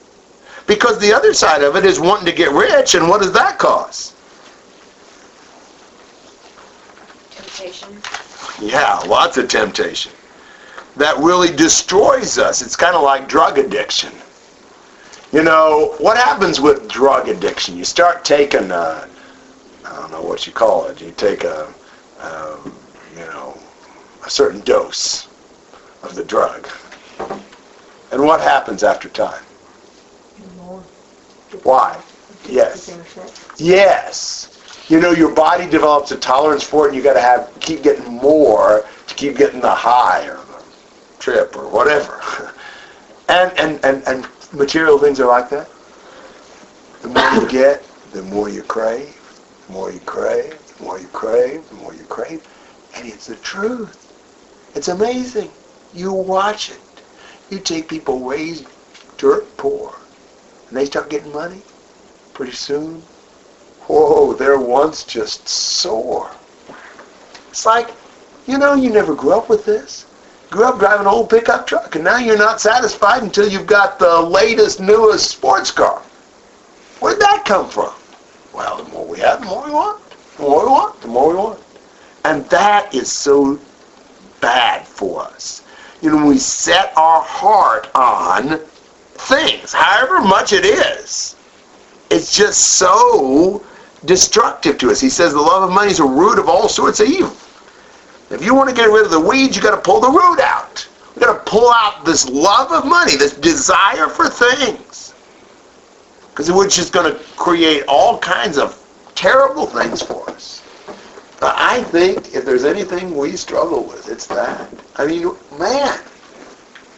Because the other side of it is wanting to get rich, and what does that cause? Temptation. Yeah, lots of temptation. That really destroys us. It's kind of like drug addiction. You know, what happens with drug addiction? You start taking, uh, I don't know what you call it. You take a, um, you know, a certain dose of the drug. And what happens after time? Why? Yes. Yes. You know, your body develops a tolerance for it, and you got to have keep getting more to keep getting the high or trip or whatever. and, and, and, and material things are like that. The more you get, the more you crave, the more you crave, the more you crave, the more you crave. And it's the truth. It's amazing. You watch it. You take people raised dirt poor, and they start getting money pretty soon. Whoa, they're once just sore. It's like, you know, you never grew up with this. Grew up driving an old pickup truck, and now you're not satisfied until you've got the latest, newest sports car. Where did that come from? Well, the more we have, the more we want. The more we want, the more we want. And that is so bad for us. You know, we set our heart on things, however much it is. It's just so destructive to us. He says the love of money is a root of all sorts of evil. If you want to get rid of the weeds, you got to pull the root out. We've got to pull out this love of money, this desire for things. Because we're just going to create all kinds of terrible things for us. I think if there's anything we struggle with, it's that. I mean, man,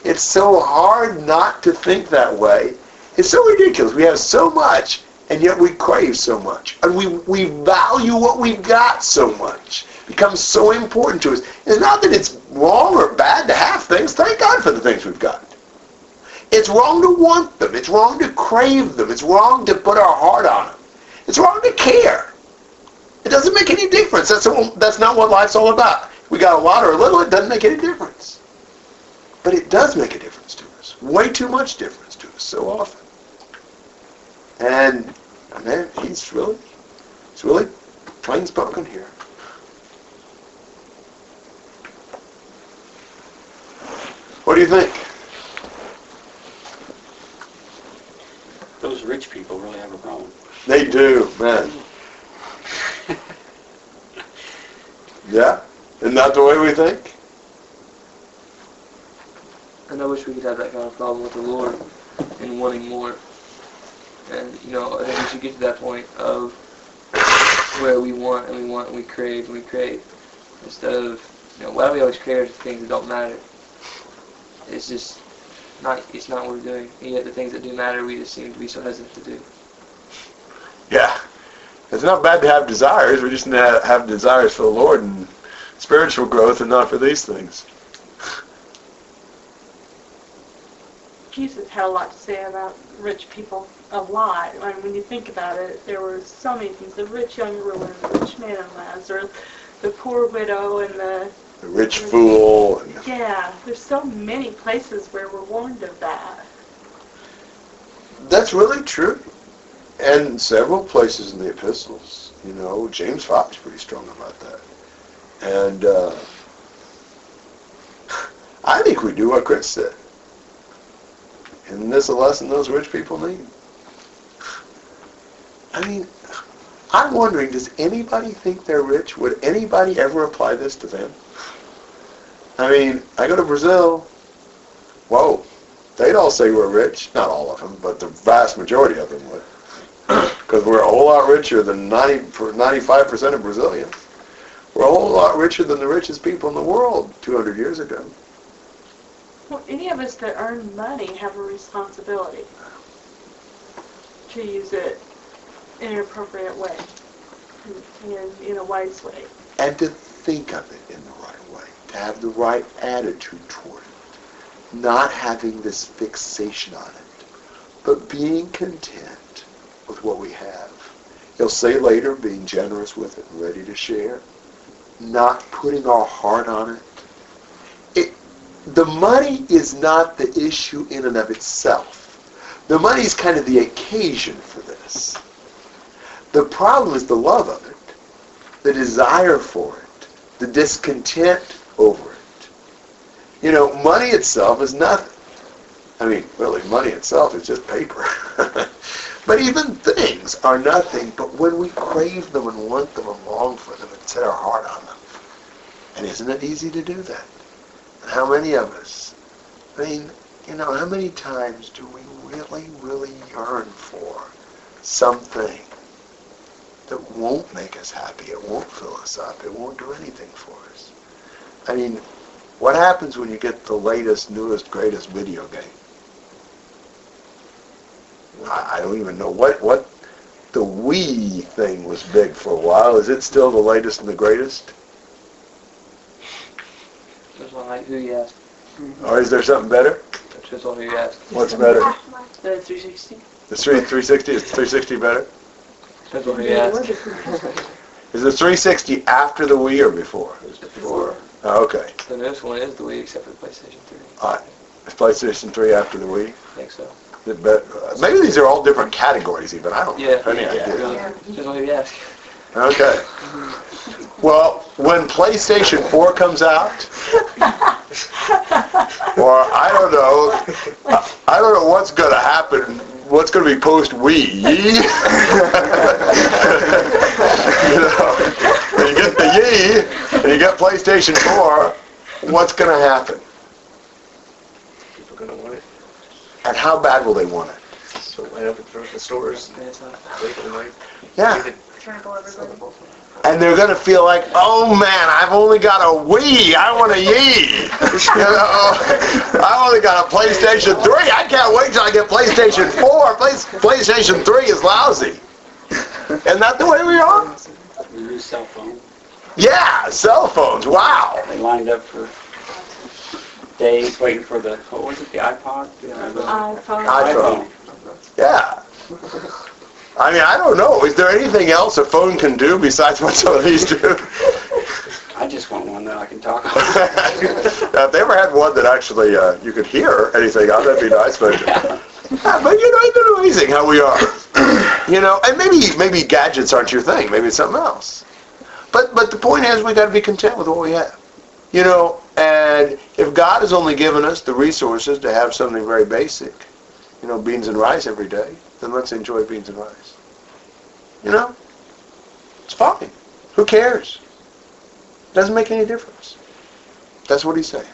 it's so hard not to think that way. It's so ridiculous. We have so much, and yet we crave so much. And we, we value what we've got so much. It becomes so important to us. It's not that it's wrong or bad to have things. Thank God for the things we've got. It's wrong to want them. It's wrong to crave them. It's wrong to put our heart on them. It's wrong to care. It doesn't make any difference. That's, a, that's not what life's all about. We got a lot or a little, it doesn't make any difference. But it does make a difference to us. Way too much difference to us so often. And, man, he's really, he's really plain spoken here. What do you think? Those rich people really have a problem. They do, man. Yeah? Isn't that the way we think? And I wish we could have that kind of problem with the Lord and wanting more. And, you know, I think we should get to that point of where we want and we want and we crave and we crave. Instead of, you know, why do we always crave for things that don't matter? It's just not, it's not what we're doing. And yet the things that do matter, we just seem to be so hesitant to do. Yeah. It's not bad to have desires. We just need to have desires for the Lord and spiritual growth and not for these things. Jesus had a lot to say about rich people. A lot. I mean, when you think about it, there were so many things. The rich young ruler, the rich man of Nazareth, the poor widow, and the... The rich the, fool. And yeah. There's so many places where we're warned of that. That's really true. And several places in the epistles. You know, James five is pretty strong about that. And uh, I think we do what Chris said. And this is a lesson those rich people need. I mean, I'm wondering, does anybody think they're rich? Would anybody ever apply this to them? I mean, I go to Brazil. Whoa. They'd all say we're rich. Not all of them, but the vast majority of them would. Because we're a whole lot richer than ninety, ninety-five percent of Brazilians. We're a whole lot richer than the richest people in the world two hundred years ago. Well, any of us that earn money have a responsibility to use it in an appropriate way, and in a wise way. And to think of it in the right way, to have the right attitude toward it, not having this fixation on it, but being content with what we have. He'll say later, being generous with it and ready to share, not putting our heart on it. The money is not the issue in and of itself. The money is kind of the occasion for this. The problem is the love of it, the desire for it, the discontent over it. You know, money itself is nothing. I mean, really, money itself is just paper. But even things are nothing, but when we crave them and want them and long for them and set our heart on them. And isn't it easy to do that? How many of us, I mean, you know, how many times do we really, really yearn for something that won't make us happy, it won't fill us up, it won't do anything for us? I mean, what happens when you get the latest, newest, greatest video game? I, I don't even know what, what the Wii thing was big for a while. Is it still the latest and the greatest? Like who you asked. Mm-hmm. Or is there something better? That's just on who you asked. What's better? The three sixty. The three sixty? Is the three sixty better? That's on who you asked. Is the three sixty after the Wii or before? It was before. Oh, okay. The next one is the Wii except for the PlayStation three. All right. Is PlayStation three after the Wii? I think so. Is it better? Maybe these are all different categories even. I don't yeah, have any yeah, idea. Yeah. That's on who you asked. Okay. Well, when PlayStation four comes out, or I don't know, I don't know what's going to happen, what's going to be post-Wii. You know, when you get the Yee, and you get PlayStation four, what's going to happen? People going to want it. And how bad will they want it? So line up at the stores. Yeah. Triangle, everybody. And they're going to feel like, oh man, I've only got a Wii. I want a Yee. You know, I only got a PlayStation three. I can't wait till I get PlayStation four. Play- PlayStation three is lousy. Isn't that the way we are? We use cell phones. Yeah, cell phones. Wow. They lined up for days waiting for the, what was it, the iPod? The iPhone. iPhone. iPhone. Yeah. I mean, I don't know. Is there anything else a phone can do besides what some of these do? I just want one that I can talk about. Now, if they ever had one that actually uh, you could hear anything on, that'd be nice. But, yeah. Yeah, but you know, it's amazing how we are. You know, and maybe maybe gadgets aren't your thing. Maybe it's something else. But but the point is, we got to be content with what we have. You know, and if God has only given us the resources to have something very basic, you know, beans and rice every day, then let's enjoy beans and rice. You know? It's fine. Who cares? Doesn't make any difference. That's what he's saying.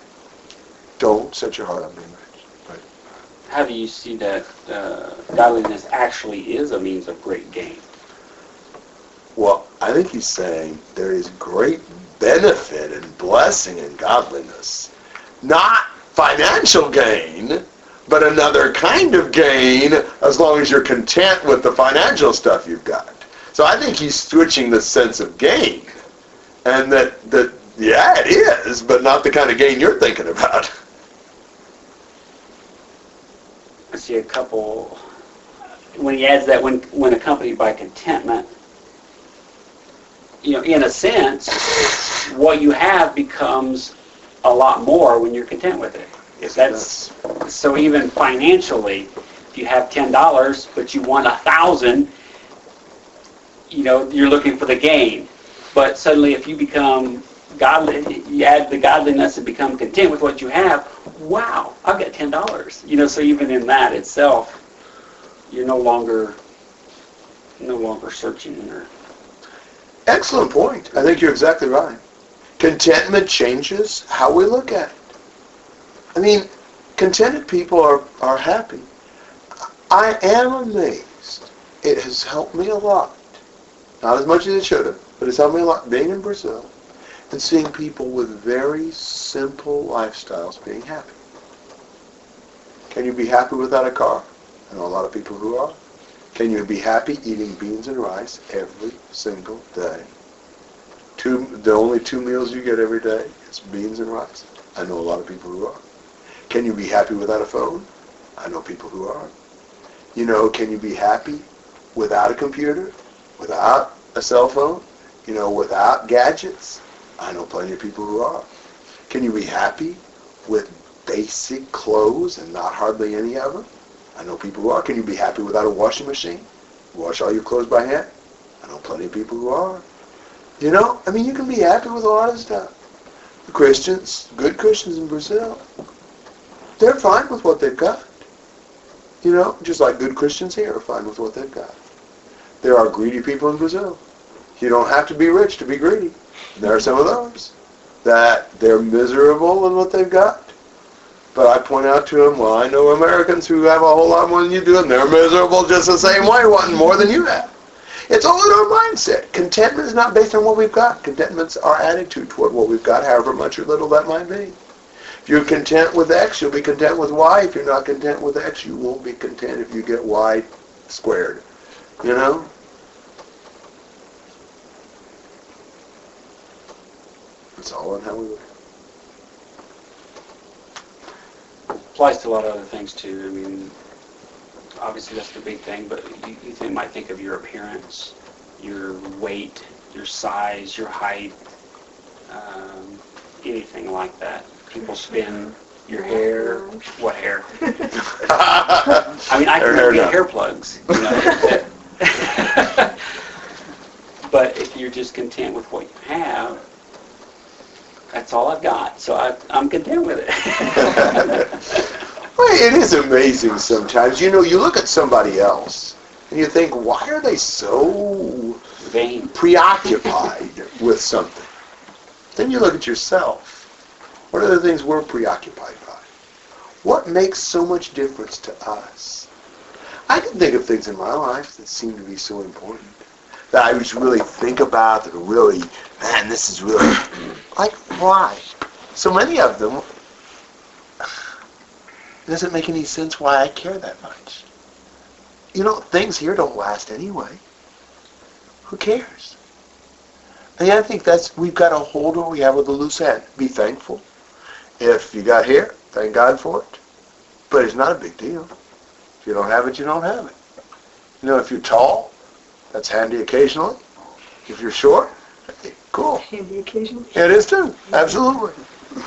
Don't set your heart on being rich. Right? How do you see that uh, godliness actually is a means of great gain? Well, I think he's saying there is great benefit and blessing in godliness. Not financial gain, but another kind of gain as long as you're content with the financial stuff you've got. So I think he's switching the sense of gain. And that, that yeah, it is, but not the kind of gain you're thinking about. I see a couple, when he adds that, when, when accompanied by contentment, you know, in a sense, what you have becomes a lot more when you're content with it. Yes, that's it so. Even financially, if you have ten dollars, but you want a thousand, you know you're looking for the gain. But suddenly, if you become godly, you add the godliness and become content with what you have. Wow, I've got ten dollars. You know, so even in that itself, you're no longer, no longer searching. Or excellent point. I think you're exactly right. Contentment changes how we look at it. I mean, contented people are, are happy. I am amazed. It has helped me a lot. Not as much as it should have, but it's helped me a lot being in Brazil and seeing people with very simple lifestyles being happy. Can you be happy without a car? I know a lot of people who are. Can you be happy eating beans and rice every single day? Two, the only two meals you get every day is beans and rice. I know a lot of people who are. Can you be happy without a phone? I know people who are. You know, can you be happy without a computer, without a cell phone, you know, without gadgets? I know plenty of people who are. Can you be happy with basic clothes and not hardly any of them? I know people who are. Can you be happy without a washing machine? Wash all your clothes by hand? I know plenty of people who are. You know, I mean, you can be happy with a lot of stuff. The Christians, good Christians in Brazil, they're fine with what they've got. You know, just like good Christians here are fine with what they've got. There are greedy people in Brazil. You don't have to be rich to be greedy. There are some of those that they're miserable in what they've got. But I point out to them, well, I know Americans who have a whole lot more than you do, and they're miserable just the same way, wanting more than you have. It's all in our mindset. Contentment is not based on what we've got. Contentment's our attitude toward what we've got, however much or little that might be. If you're content with X, you'll be content with Y. If you're not content with X, you won't be content if you get Y squared. You know? It's all on how we look. Applies to a lot of other things, too. I mean, obviously that's the big thing, but you, you, think, you might think of your appearance, your weight, your size, your height, um, anything like that. People spin your hair. What hair? I mean, I can get hair plugs. You know, but if you're just content with what you have, that's all I've got. So I, I'm content with it. Well, it is amazing sometimes. You know, you look at somebody else and you think, why are they so vain, preoccupied with something? Then you look at yourself. What are the things we're preoccupied by? What makes so much difference to us? I can think of things in my life that seem to be so important. that I just really think about, that really, man, this is really, like, why? So many of them, it doesn't make any sense why I care that much. You know, things here don't last anyway. Who cares? And I think that's, we've got to hold what we have with a loose end. Be thankful. If you got here, thank God for it. But it's not a big deal. If you don't have it, you don't have it. You know, if you're tall, that's handy occasionally. If you're short, cool. Handy occasionally. It is too. Absolutely.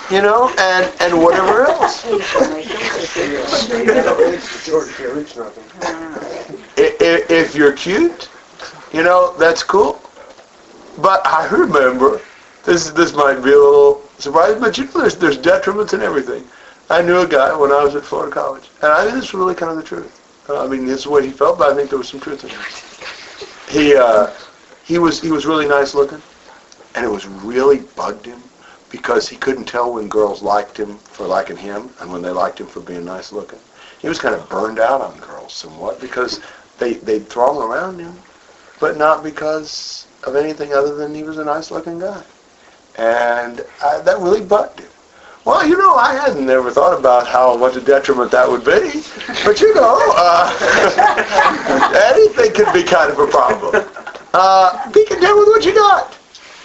You know, and, and whatever else. If you're cute, you know, that's cool. But I remember, this this might be a little surprising, but you know, there's, there's detriments in everything. I knew a guy when I was at Florida College, and I think this was really kind of the truth. Uh, I mean, this is what he felt, but I think there was some truth in it. He uh, he was he was really nice looking, and it was really bugged him because he couldn't tell when girls liked him for liking him and when they liked him for being nice looking. He was kind of burned out on girls somewhat because they they'd throng around him, but not because of anything other than he was a nice looking guy, and I, that really bugged him. Well, you know, I hadn't ever thought about how much a detriment that would be, but you know, uh, anything could be kind of a problem. Uh, be content with what you got.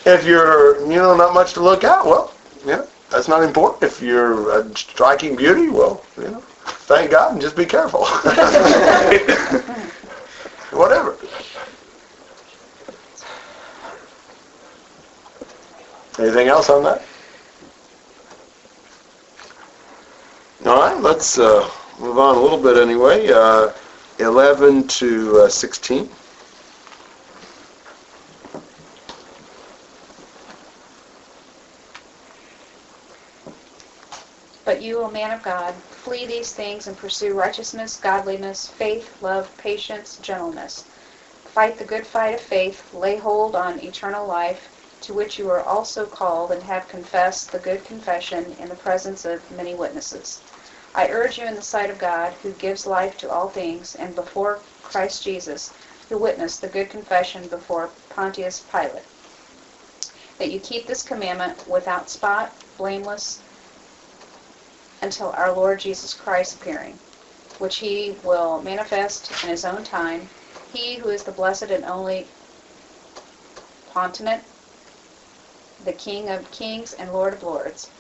If you're, you know, not much to look at, well, yeah, that's not important. If you're a striking beauty, well, you know, thank God and just be careful. Whatever. Anything else on that? All right, let's uh, move on a little bit anyway. Uh, eleven to uh, sixteen. But you, O man of God, flee these things and pursue righteousness, godliness, faith, love, patience, gentleness. Fight the good fight of faith, lay hold on eternal life, to which you are also called and have confessed the good confession in the presence of many witnesses. I urge you in the sight of God, who gives life to all things, and before Christ Jesus, who witnessed the good confession before Pontius Pilate, that you keep this commandment without spot, blameless, until our Lord Jesus Christ appearing, which he will manifest in his own time. He who is the blessed and only Pontiff, the King of kings and Lord of lords,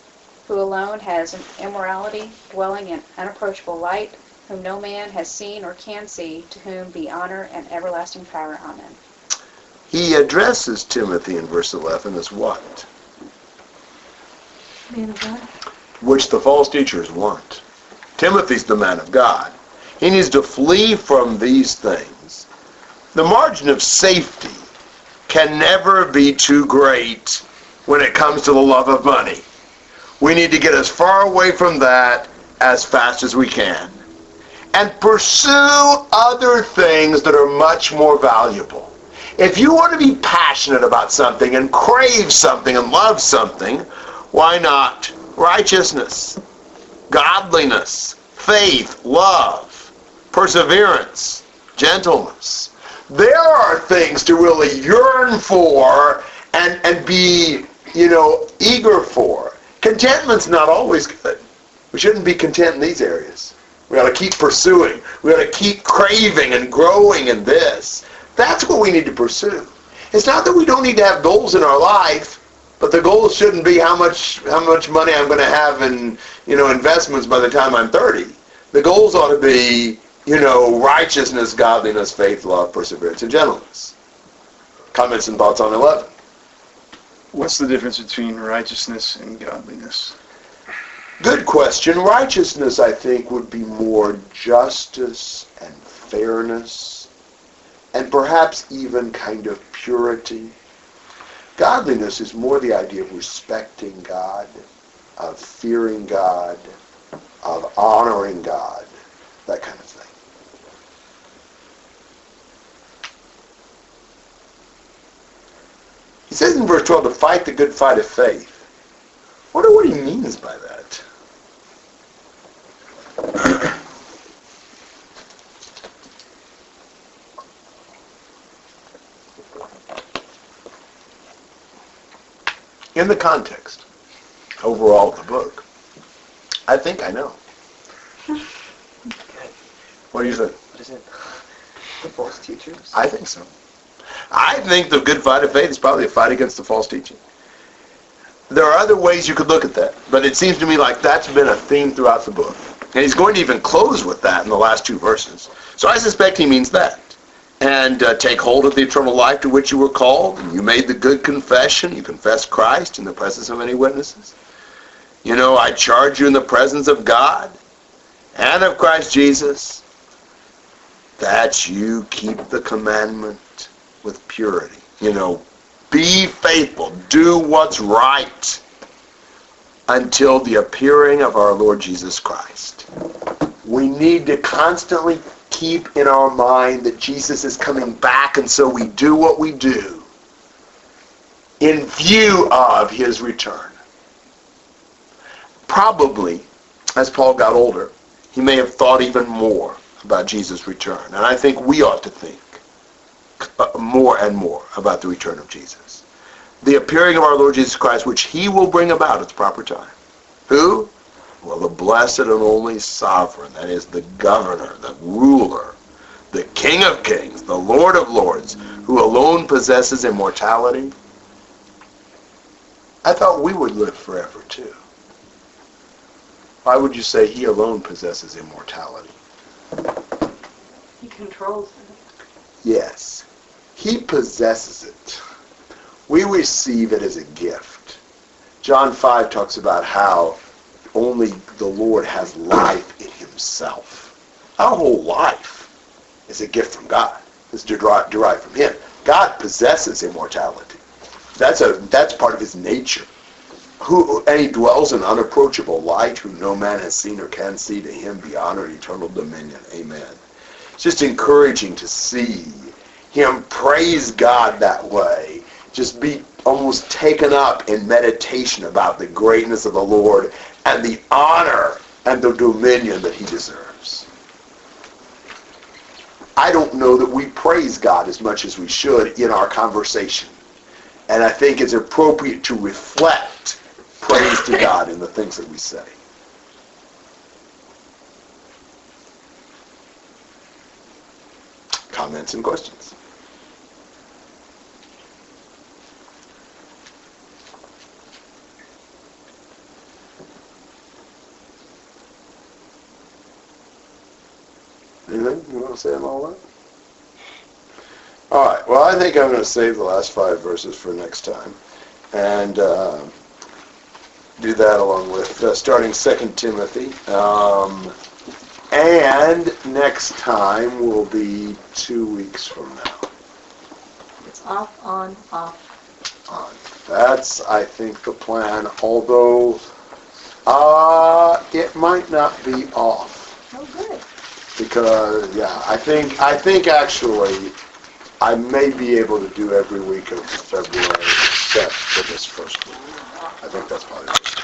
who alone has immortality, dwelling in unapproachable light, whom no man has seen or can see, to whom be honor and everlasting power. Amen. He addresses Timothy in verse eleven as what? Man of God. Which the false teachers want. Timothy's the man of God. He needs to flee from these things. The margin of safety can never be too great when it comes to the love of money. We need to get as far away from that as fast as we can and pursue other things that are much more valuable. If you want to be passionate about something and crave something and love something, why not righteousness, godliness, faith, love, perseverance, gentleness? There are things to really yearn for and and be, you know, eager for. Contentment's not always good. We shouldn't be content in these areas. We ought to keep pursuing. We ought to keep craving and growing in this. That's what we need to pursue. It's not that we don't need to have goals in our life, but the goal shouldn't be how much how much money I'm going to have in, you know, investments by the time I'm thirty. The goals ought to be, you know, righteousness, godliness, faith, love, perseverance, and gentleness. Comments and thoughts on eleven. What's the difference between righteousness and godliness? Good question. Righteousness, I think, would be more justice and fairness and perhaps even kind of purity. Godliness is more the idea of respecting God, of fearing God, of honoring God, that kind of thing. He says in verse twelve to fight the good fight of faith. I wonder what he means by that. in the context overall of the book. I think I know. Good. What do you think? What is it? The false teachers? I think so. I think the good fight of faith is probably a fight against the false teaching. There are other ways you could look at that, but it seems to me like that's been a theme throughout the book. And he's going to even close with that in the last two verses. So I suspect he means that. And uh, take hold of the eternal life to which you were called, and you made the good confession, you confessed Christ in the presence of many witnesses. You know, I charge you in the presence of God and of Christ Jesus that you keep the commandment with purity. You know, be faithful, do what's right until the appearing of our Lord Jesus Christ. We need to constantly keep in our mind that Jesus is coming back, and so we do what we do in view of his return. Probably, as Paul got older, he may have thought even more about Jesus' return. And I think we ought to think more and more about the return of Jesus. The appearing of our Lord Jesus Christ, which he will bring about at the proper time. Who? Well, the blessed and only sovereign, that is, the governor, the ruler, the King of kings, the Lord of lords, who alone possesses immortality. I thought we would live forever, too. Why would you say he alone possesses immortality? He controls it. Yes. He possesses it. We receive it as a gift. John five talks about how only the Lord has life in himself. Our whole life is a gift from God. It's derived from him. God possesses immortality. That's a that's part of his nature. Who, and he dwells in unapproachable light, who no man has seen or can see. To him be honor and eternal dominion. Amen. It's just encouraging to see him praise God that way. Just be almost taken up in meditation about the greatness of the Lord and the honor and the dominion that he deserves. I don't know that we praise God as much as we should in our conversation. And I think it's appropriate to reflect praise to God in the things that we say. Comments and questions? Anything you want to say on all that? All right. Well, I think I'm going to save the last five verses for next time. And uh, do that along with uh, starting Second Timothy. Um, And next time will be two weeks from now. It's off, on, off. On. That's, I think, the plan, although uh, it might not be off. Oh, good. Because, yeah, I think, I think actually I may be able to do every week of February except for this first week. I think that's probably